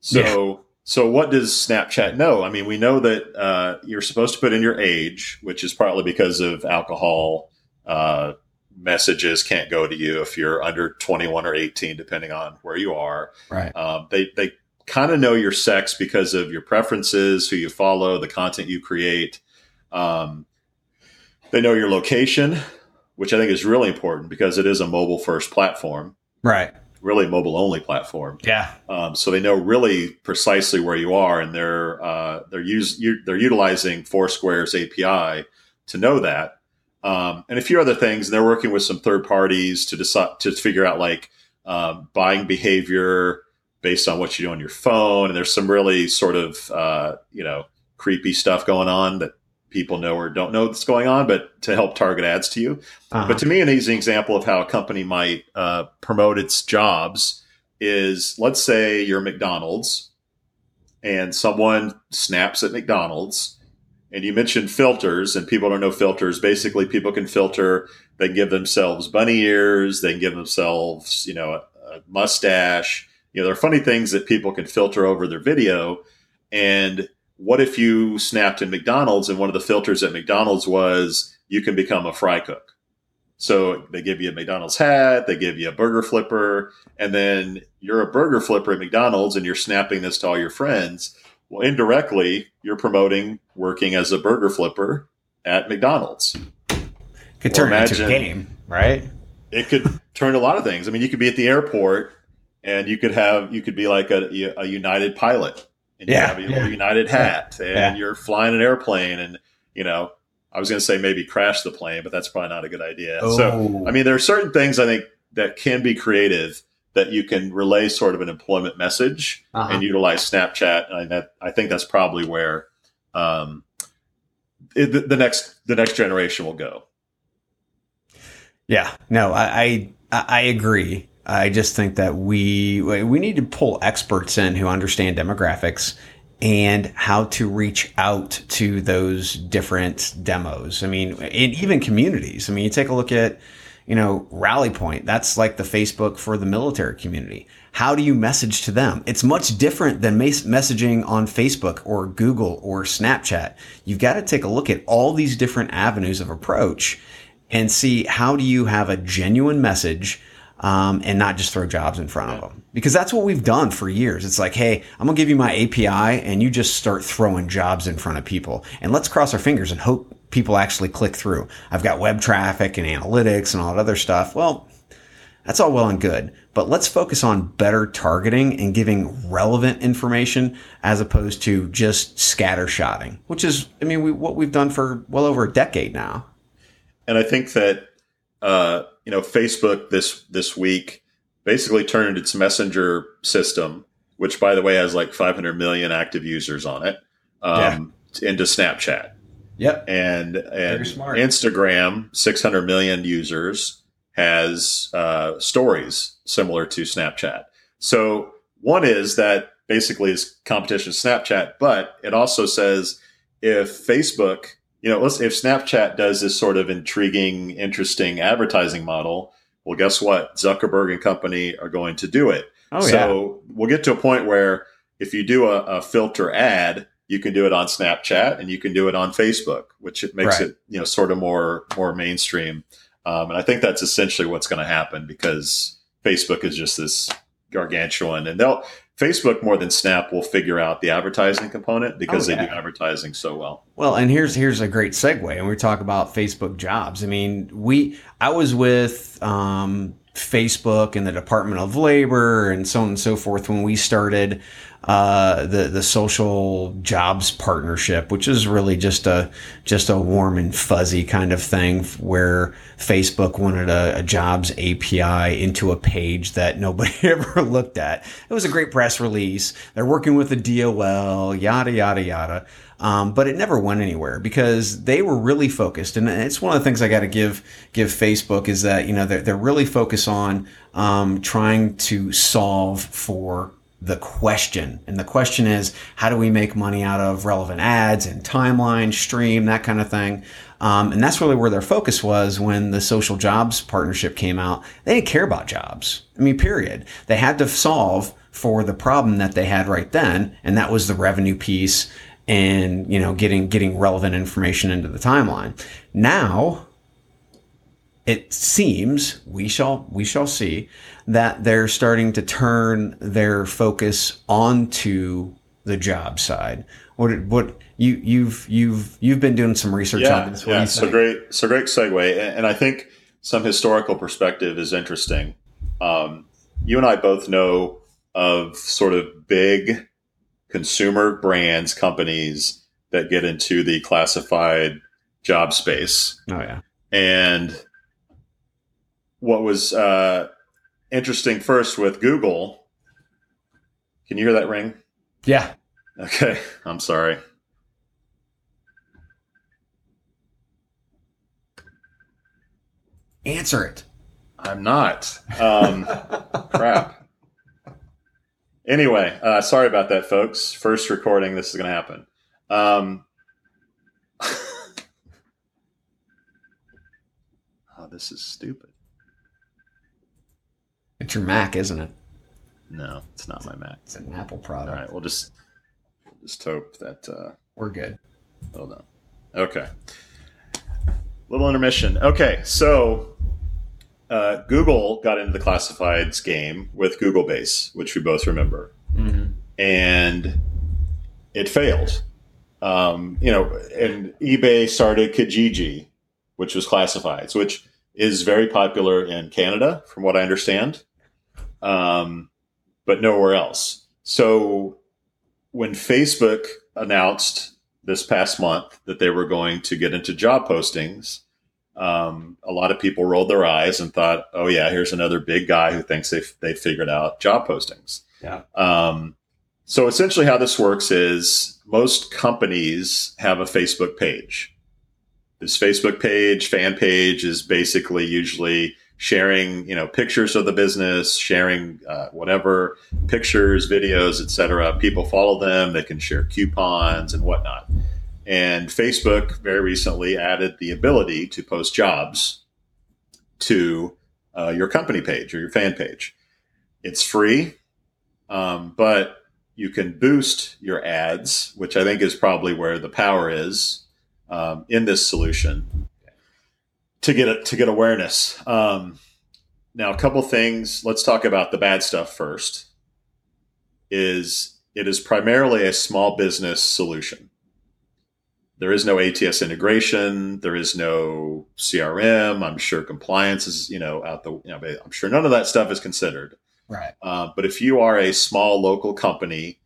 So yeah. so what does Snapchat know? I mean, we know that uh, you're supposed to put in your age, which is partly because of alcohol. Uh, messages can't go to you if you're under twenty-one or eighteen, depending on where you are. Right. Um, they they kind of know your sex because of your preferences, who you follow, the content you create. Um, they know your location, which I think is really important because it is a mobile first platform. Right. really mobile only platform. Yeah. Um, so they know really precisely where you are, and they're uh, they're use u- they're utilizing Foursquare's A P I to know that, um, and a few other things. They're working with some third parties to decide to figure out like um, buying behavior based on what you do on your phone. And there's some really sort of uh, you know creepy stuff going on that people know or don't know that's going on, but to help target ads to you. Uh-huh. But to me, an easy example of how a company might uh, promote its jobs is, let's say you're McDonald's and someone snaps at McDonald's, and you mentioned filters, and people don't know filters. Basically, people can filter. They can give themselves bunny ears. They can give themselves, you know, a, a mustache. You know, there are funny things that people can filter over their video. And what if you snapped at McDonald's, and one of the filters at McDonald's was you can become a fry cook? So they give you a McDonald's hat, they give you a burger flipper, and then you're a burger flipper at McDonald's and you're snapping this to all your friends. Well, indirectly, you're promoting working as a burger flipper at McDonald's. Could turn imagine, into a game, right? It could turn a lot of things. I mean, you could be at the airport and you could have you could be like a, a United pilot. And yeah, you have your yeah. little United hat, and yeah. you're flying an airplane, and you know, I was going to say maybe crash the plane, but that's probably not a good idea. Oh. So, I mean, there are certain things I think that can be creative that you can relay sort of an employment message uh-huh. and utilize Snapchat, and that, I think that's probably where um, it, the, the next the next generation will go. Yeah, no, I I, I agree. I just think that we we need to pull experts in who understand demographics and how to reach out to those different demos. I mean, and even communities. I mean, you take a look at, you know, RallyPoint. That's like the Facebook for the military community. How do you message to them? It's much different than mes- messaging on Facebook or Google or Snapchat. You've got to take a look at all these different avenues of approach and see how do you have a genuine message Um, and not just throw jobs in front of them, because that's what we've done for years. It's like, hey, I'm going to give you my A P I and you just start throwing jobs in front of people, and let's cross our fingers and hope people actually click through. I've got web traffic and analytics and all that other stuff. Well, that's all well and good, but let's focus on better targeting and giving relevant information as opposed to just scattershotting, which is, I mean, we, what we've done for well over a decade now. And I think that, uh, you know, Facebook this this week basically turned its messenger system, which, by the way, has like five hundred million active users on it, um, yeah. into Snapchat. Yep. And and Instagram, six hundred million users, has uh, stories similar to Snapchat. So one is that basically is competition to Snapchat, but it also says if Facebook – you know, if Snapchat does this sort of intriguing, interesting advertising model, well, guess what? Zuckerberg and company are going to do it. Oh, so yeah. we'll get to a point where if you do a, a filter ad, you can do it on Snapchat and you can do it on Facebook, which it makes right. it, you know, sort of more more mainstream. Um, and I think that's essentially what's going to happen, because Facebook is just this gargantuan, and they'll Facebook more than Snap will figure out the advertising component, because oh, yeah. they do advertising so well. Well, and here's here's a great segue, and we talk about Facebook jobs. I mean, we I was with um, Facebook and the Department of Labor and so on and so forth when we started uh, the the social jobs partnership, which is really just a just a warm and fuzzy kind of thing where Facebook wanted a, a jobs A P I into a page that nobody ever looked at. It was a great press release. They're working with the D O L, yada, yada, yada. Um, but it never went anywhere because they were really focused. And it's one of the things I got to give give Facebook is that, you know, they're, they're really focused on um, trying to solve for the question. And the question is, how do we make money out of relevant ads and timeline, stream, that kind of thing? Um, and that's really where their focus was when the social jobs partnership came out. They didn't care about jobs. I mean, period. They had to solve for the problem that they had right then. And that was the revenue piece and, you know, getting, getting relevant information into the timeline. Now, it seems we shall we shall see that they're starting to turn their focus onto the job side. What what you you've you've you've been doing some research yeah, on this? What yeah, so great, so great segue, and, and I think some historical perspective is interesting. Um, you and I both know of sort of big consumer brands, companies that get into the classified job space. Oh, yeah. And what was uh, interesting first with Google, can you hear that ring? Yeah. Okay. I'm sorry. Answer it. I'm not. Um, crap. Anyway, uh, sorry about that, folks. First recording, this is going to happen. Um, oh, this is stupid. It's your Mac, isn't it? No, it's not my Mac. It's an Apple product. All right, we'll just we'll just hope that uh, we're good. Hold on. Okay. Little intermission. Okay, so uh, Google got into the classifieds game with Google Base, which we both remember, mm-hmm. and it failed. Um, you know, and eBay started Kijiji, which was classifieds, which is very popular in Canada, from what I understand. Um, but nowhere else. So when Facebook announced this past month that they were going to get into job postings, um, a lot of people rolled their eyes and thought, oh, yeah, here's another big guy who thinks they they figured out job postings. Yeah. Um, so essentially how this works is most companies have a Facebook page. This Facebook page, fan page, is basically usually sharing, you know, pictures of the business, sharing uh, whatever pictures, videos, et cetera. People follow them. They can share coupons and whatnot. And Facebook very recently added the ability to post jobs to uh, your company page or your fan page. It's free, um, but you can boost your ads, which I think is probably where the power is um, in this solution. To get it, to get awareness. Um, now, a couple things. Let's talk about the bad stuff first. Is it is primarily a small business solution. There is no A T S integration. There is no C R M. I'm sure compliance is, you know, out the. You know, I'm sure none of that stuff is considered. Right. Uh, but if you are a small local company,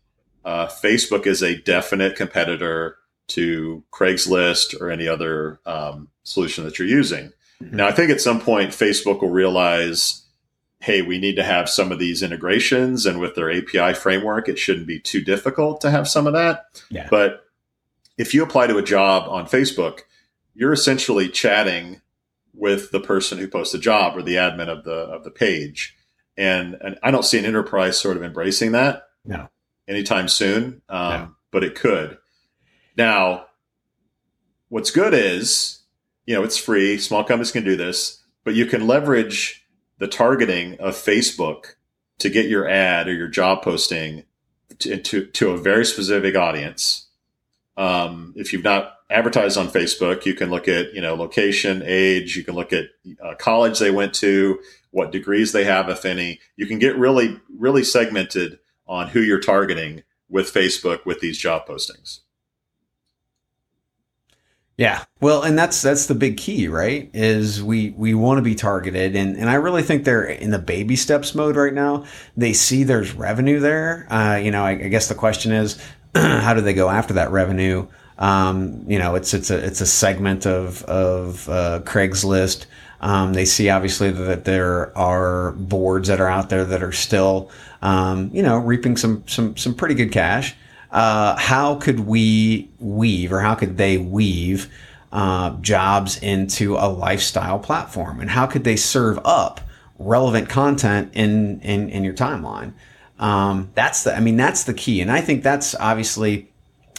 uh, Facebook is a definite competitor to Craigslist or any other um, solution that you're using. Mm-hmm. Now, I think at some point Facebook will realize, hey, we need to have some of these integrations, and with their A P I framework, it shouldn't be too difficult to have some of that. Yeah. But if you apply to a job on Facebook, you're essentially chatting with the person who posts the job or the admin of the of the page. And, and I don't see an enterprise sort of embracing that no. anytime soon, um, no. but it could. Now, what's good is, you know, it's free. Small companies can do this, but you can leverage the targeting of Facebook to get your ad or your job posting to to, to a very specific audience. Um, if you've not advertised on Facebook, you can look at, you know, location, age. You can look at uh, college they went to, what degrees they have, if any. You can get really, really segmented on who you're targeting with Facebook with these job postings. Yeah. Well, and that's, that's the big key, right? Is we, we want to be targeted. And, and I really think they're in the baby steps mode right now. They see there's revenue there. Uh, you know, I, I guess the question is, how do they go after that revenue? Um, you know, it's, it's a, it's a segment of, of, uh, Craigslist. Um, they see obviously that there are boards that are out there that are still, um, you know, reaping some, some, some pretty good cash. Uh, how could we weave or how could they weave uh, jobs into a lifestyle platform? And how could they serve up relevant content in, in, in your timeline? Um, that's the, I mean, that's the key. And I think that's obviously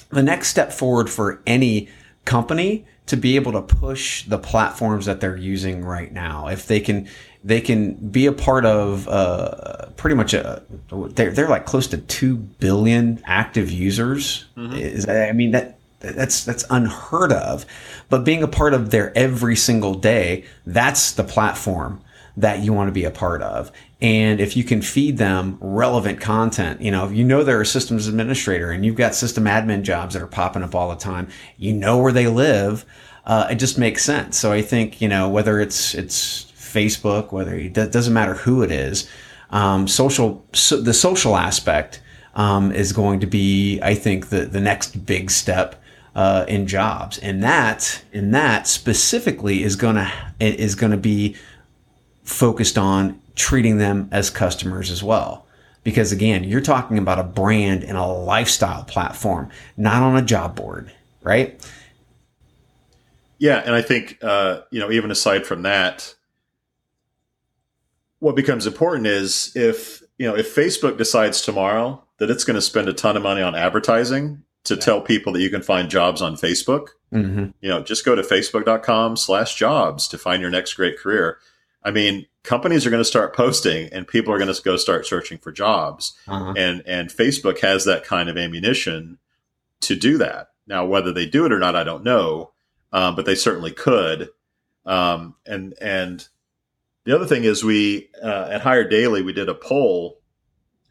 the next step forward for any company to be able to push the platforms that they're using right now. If they can, they can be a part of uh, pretty much a, they're, they're like close to two billion active users. Mm-hmm. Is, I mean, that that's, that's unheard of, but being a part of their every single day, that's the platform that you want to be a part of. And if you can feed them relevant content, you know, if you know they're a systems administrator and you've got system admin jobs that are popping up all the time, you know where they live, uh, it just makes sense. So I think, you know, whether it's, it's Facebook, whether it doesn't matter who it is, um, social, so the social aspect um, is going to be, I think, the, the next big step uh, in jobs. And that, and that specifically is going to, is going to be focused on treating them as customers as well. Because again, you're talking about a brand and a lifestyle platform, not on a job board, right? Yeah. And I think, uh, you know, even aside from that, what becomes important is if, you know, if Facebook decides tomorrow that it's going to spend a ton of money on advertising to yeah. tell people that you can find jobs on Facebook, mm-hmm. you know, just go to facebook.com slash jobs to find your next great career. I mean, companies are going to start posting and people are going to go start searching for jobs. Uh-huh. And, and Facebook has that kind of ammunition to do that. Now, whether they do it or not, I don't know. Um, but they certainly could. Um, and, and the other thing is we, uh, at Hire Daily, we did a poll.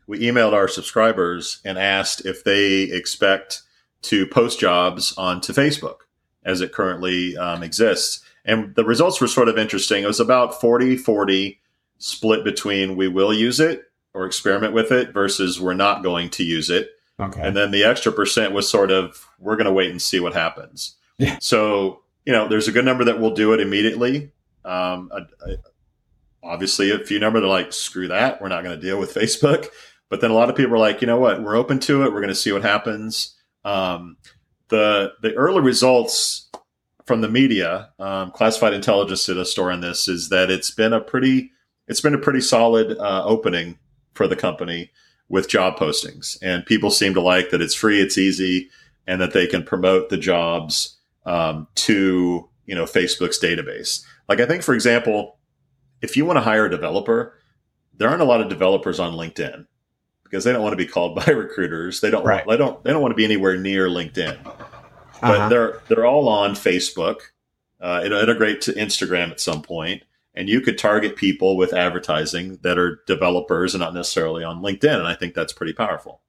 We emailed our subscribers and asked if they expect to post jobs onto Facebook as it currently, um, exists. And the results were sort of interesting. It was about forty forty split between we will use it or experiment with it versus we're not going to use it. Okay. And then the extra percent was sort of, we're going to wait and see what happens. Yeah. So, you know, there's a good number that will do it immediately. Um, I, I, obviously, a few number that are like, screw that. We're not going to deal with Facebook. But then a lot of people are like, you know what? We're open to it. We're going to see what happens. Um, the the early results from the media, um, Classified Intelligence did a story on this, is that it's been a pretty it's been a pretty solid uh, opening for the company with job postings. And people seem to like that it's free, it's easy, and that they can promote the jobs Um, to, you know, Facebook's database. Like, I think, for example, if you want to hire a developer, there aren't a lot of developers on LinkedIn because they don't want to be called by recruiters. They don't, right. want, they don't, they don't want to be anywhere near LinkedIn, but uh-huh. they're, they're all on Facebook. Uh, it'll integrate to Instagram at some point, and you could target people with advertising that are developers and not necessarily on LinkedIn. And I think that's pretty powerful.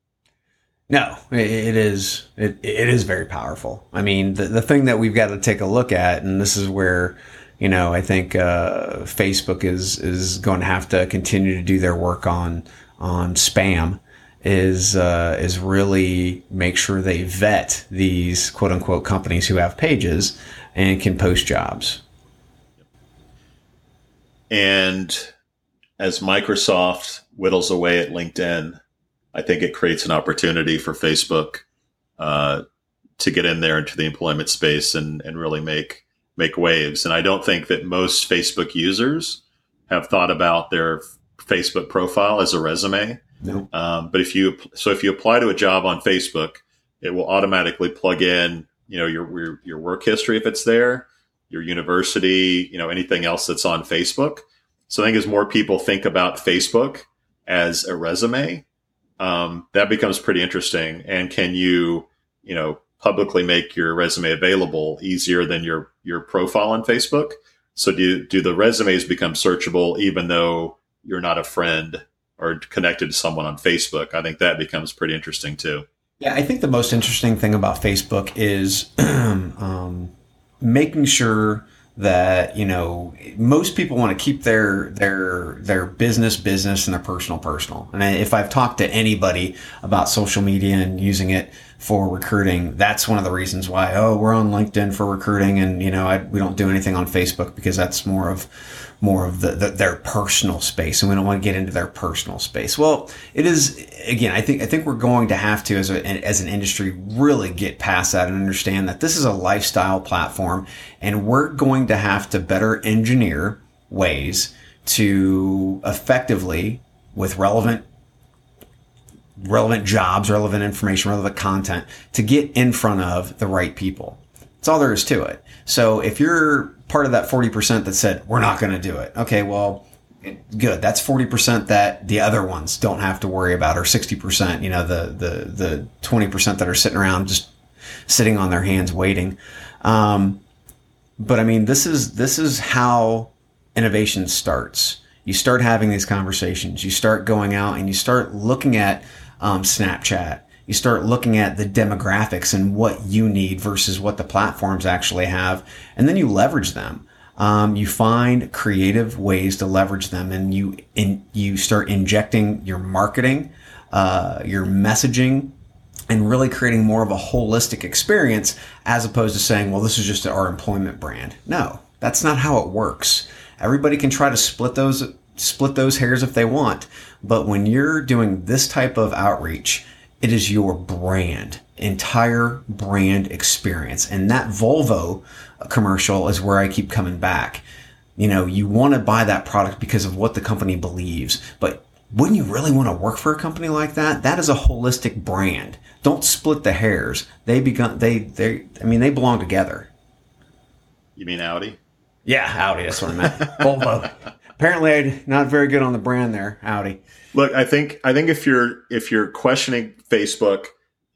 No, it is. It, it is very powerful. I mean, the, the thing that we've got to take a look at, and this is where, you know, I think uh, Facebook is is going to have to continue to do their work on on spam. Is uh, is really make sure they vet these quote unquote companies who have pages and can post jobs. And as Microsoft whittles away at LinkedIn, I think it creates an opportunity for Facebook uh, to get in there into the employment space and, and really make make waves. And I don't think that most Facebook users have thought about their Facebook profile as a resume. No. Um, but if you so if you apply to a job on Facebook, it will automatically plug in, you know, your, your your work history if it's there, your university, you know, anything else that's on Facebook. So I think as more people think about Facebook as a resume, Um, that becomes pretty interesting. And can you, you know, publicly make your resume available easier than your, your profile on Facebook? So do, do the resumes become searchable even though you're not a friend or connected to someone on Facebook? I think that becomes pretty interesting too. Yeah. I think the most interesting thing about Facebook is, um, making sure that, you know, most people want to keep their their their business business and their personal personal. And if I've talked to anybody about social media and using it for recruiting, that's one of the reasons why, oh, we're on LinkedIn for recruiting, and, you know, I, we don't do anything on Facebook because that's more of more of the, the their personal space, and we don't want to get into their personal space. Well, it is, again, I think I think we're going to have to, as a, as an industry, really get past that and understand that this is a lifestyle platform, and we're going to have to better engineer ways to effectively, with relevant relevant jobs, relevant information, relevant content, to get in front of the right people. That's all there is to it. So if you're part of that forty percent that said, we're not going to do it, okay, well, good. That's forty percent that the other ones don't have to worry about, or sixty percent, you know, the the the twenty percent that are sitting around, just sitting on their hands waiting. Um, But I mean, this is this is how innovation starts. You start having these conversations. You start going out and you start looking at um, Snapchat. You start looking at the demographics and what you need versus what the platforms actually have, and then you leverage them. Um, you find creative ways to leverage them, and you in, you start injecting your marketing, uh, your messaging, and really creating more of a holistic experience as opposed to saying, well, this is just our employment brand. No, that's not how it works. Everybody can try to split those split those hairs if they want, but when you're doing this type of outreach, it is your brand, entire brand experience. And that Volvo commercial is where I keep coming back. You know, you want to buy that product because of what the company believes, but wouldn't you really want to work for a company like that? That is a holistic brand. Don't split the hairs. They begun, they, they, I mean, they belong together. You mean Audi? Yeah, Audi, that's what I meant. Volvo. Apparently, I'm not very good on the brand there, Audi. Look, I think I think if you're if you're questioning Facebook,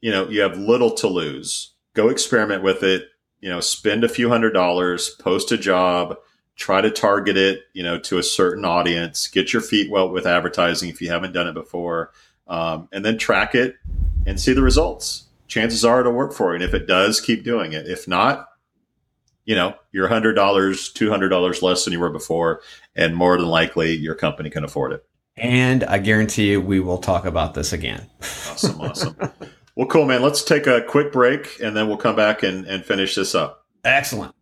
you know, you have little to lose. Go experiment with it. You know, spend a few hundred dollars, post a job, try to target it, you know, to a certain audience. Get your feet wet with advertising if you haven't done it before, um, and then track it and see the results. Chances are it'll work for you, and if it does, keep doing it. If not, you know, you're one hundred dollars, two hundred dollars less than you were before, and more than likely your company can afford it. And I guarantee you we will talk about this again. Awesome, awesome. Well, cool, man. Let's take a quick break, and then we'll come back and, and finish this up. Excellent.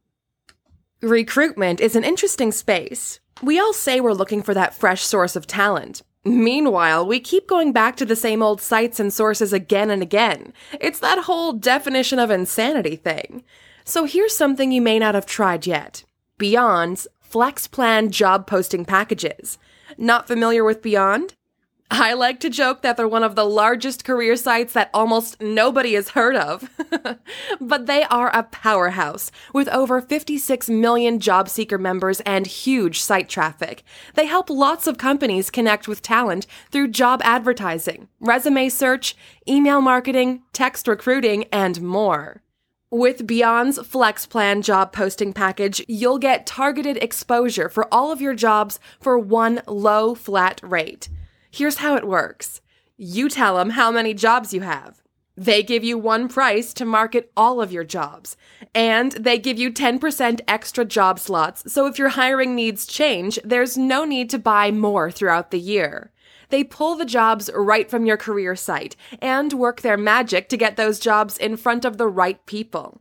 Recruitment is an interesting space. We all say we're looking for that fresh source of talent. Meanwhile, we keep going back to the same old sites and sources again and again. It's that whole definition of insanity thing. So here's something you may not have tried yet. Beyond's Flex Plan job posting packages. Not familiar with Beyond? I like to joke that they're one of the largest career sites that almost nobody has heard of. But they are a powerhouse with over fifty-six million job seeker members and huge site traffic. They help lots of companies connect with talent through job advertising, resume search, email marketing, text recruiting, and more. With Beyond's Flex Plan job posting package, you'll get targeted exposure for all of your jobs for one low flat rate. Here's how it works. You tell them how many jobs you have. They give you one price to market all of your jobs. And they give you ten percent extra job slots, so if your hiring needs change, there's no need to buy more throughout the year. They pull the jobs right from your career site and work their magic to get those jobs in front of the right people.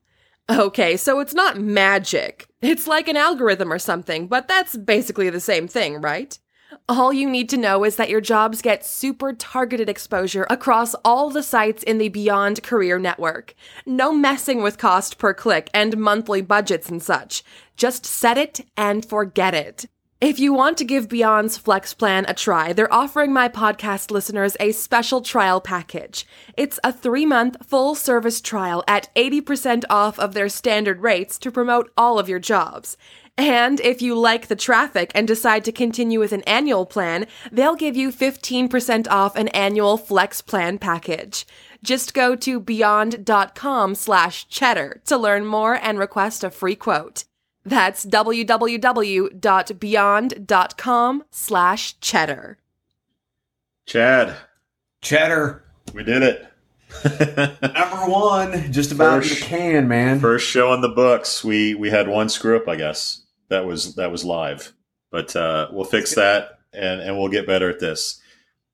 Okay, so it's not magic. It's like an algorithm or something, but that's basically the same thing, right? All you need to know is that your jobs get super targeted exposure across all the sites in the Beyond Career Network. No messing with cost per click and monthly budgets and such. Just set it and forget it. If you want to give Beyond's Flex Plan a try, they're offering my podcast listeners a special trial package. It's a three-month full-service trial at eighty percent off of their standard rates to promote all of your jobs. And if you like the traffic and decide to continue with an annual plan, they'll give you fifteen percent off an annual Flex Plan package. Just go to beyond.com slash cheddar to learn more and request a free quote. That's www.beyond.com slash cheddar. Chad. Cheddar. We did it. Number one, just about first, in the can, man. First show on the books. We we had one screw up, I guess. That was that was live. But uh, we'll fix that, and, and we'll get better at this.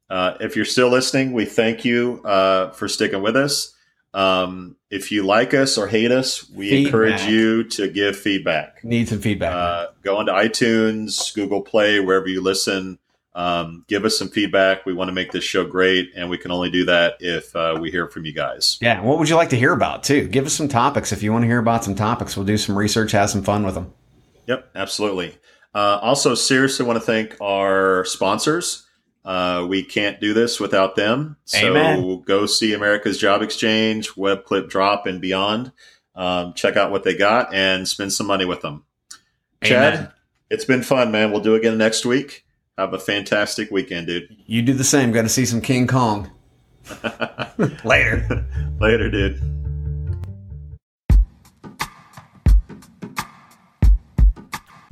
Uh, if you're still listening, we thank you uh, for sticking with us. Um, if you like us or hate us, we feedback. encourage you to give feedback. Need some feedback. Uh, go onto iTunes, Google Play, wherever you listen. Um, give us some feedback. We want to make this show great, and we can only do that if uh, we hear from you guys. Yeah. What would you like to hear about too? Give us some topics. If you want to hear about some topics, we'll do some research, have some fun with them. Yep. Absolutely. Uh, also seriously want to thank our sponsors. Uh, we can't do this without them. So Amen. Go see America's Job Exchange, WebClipDrop, and Beyond. Um, check out what they got and spend some money with them. Amen. Chad, it's been fun, man. We'll do it again next week. Have a fantastic weekend, dude. You do the same. Got to see some King Kong. Later. Later, dude.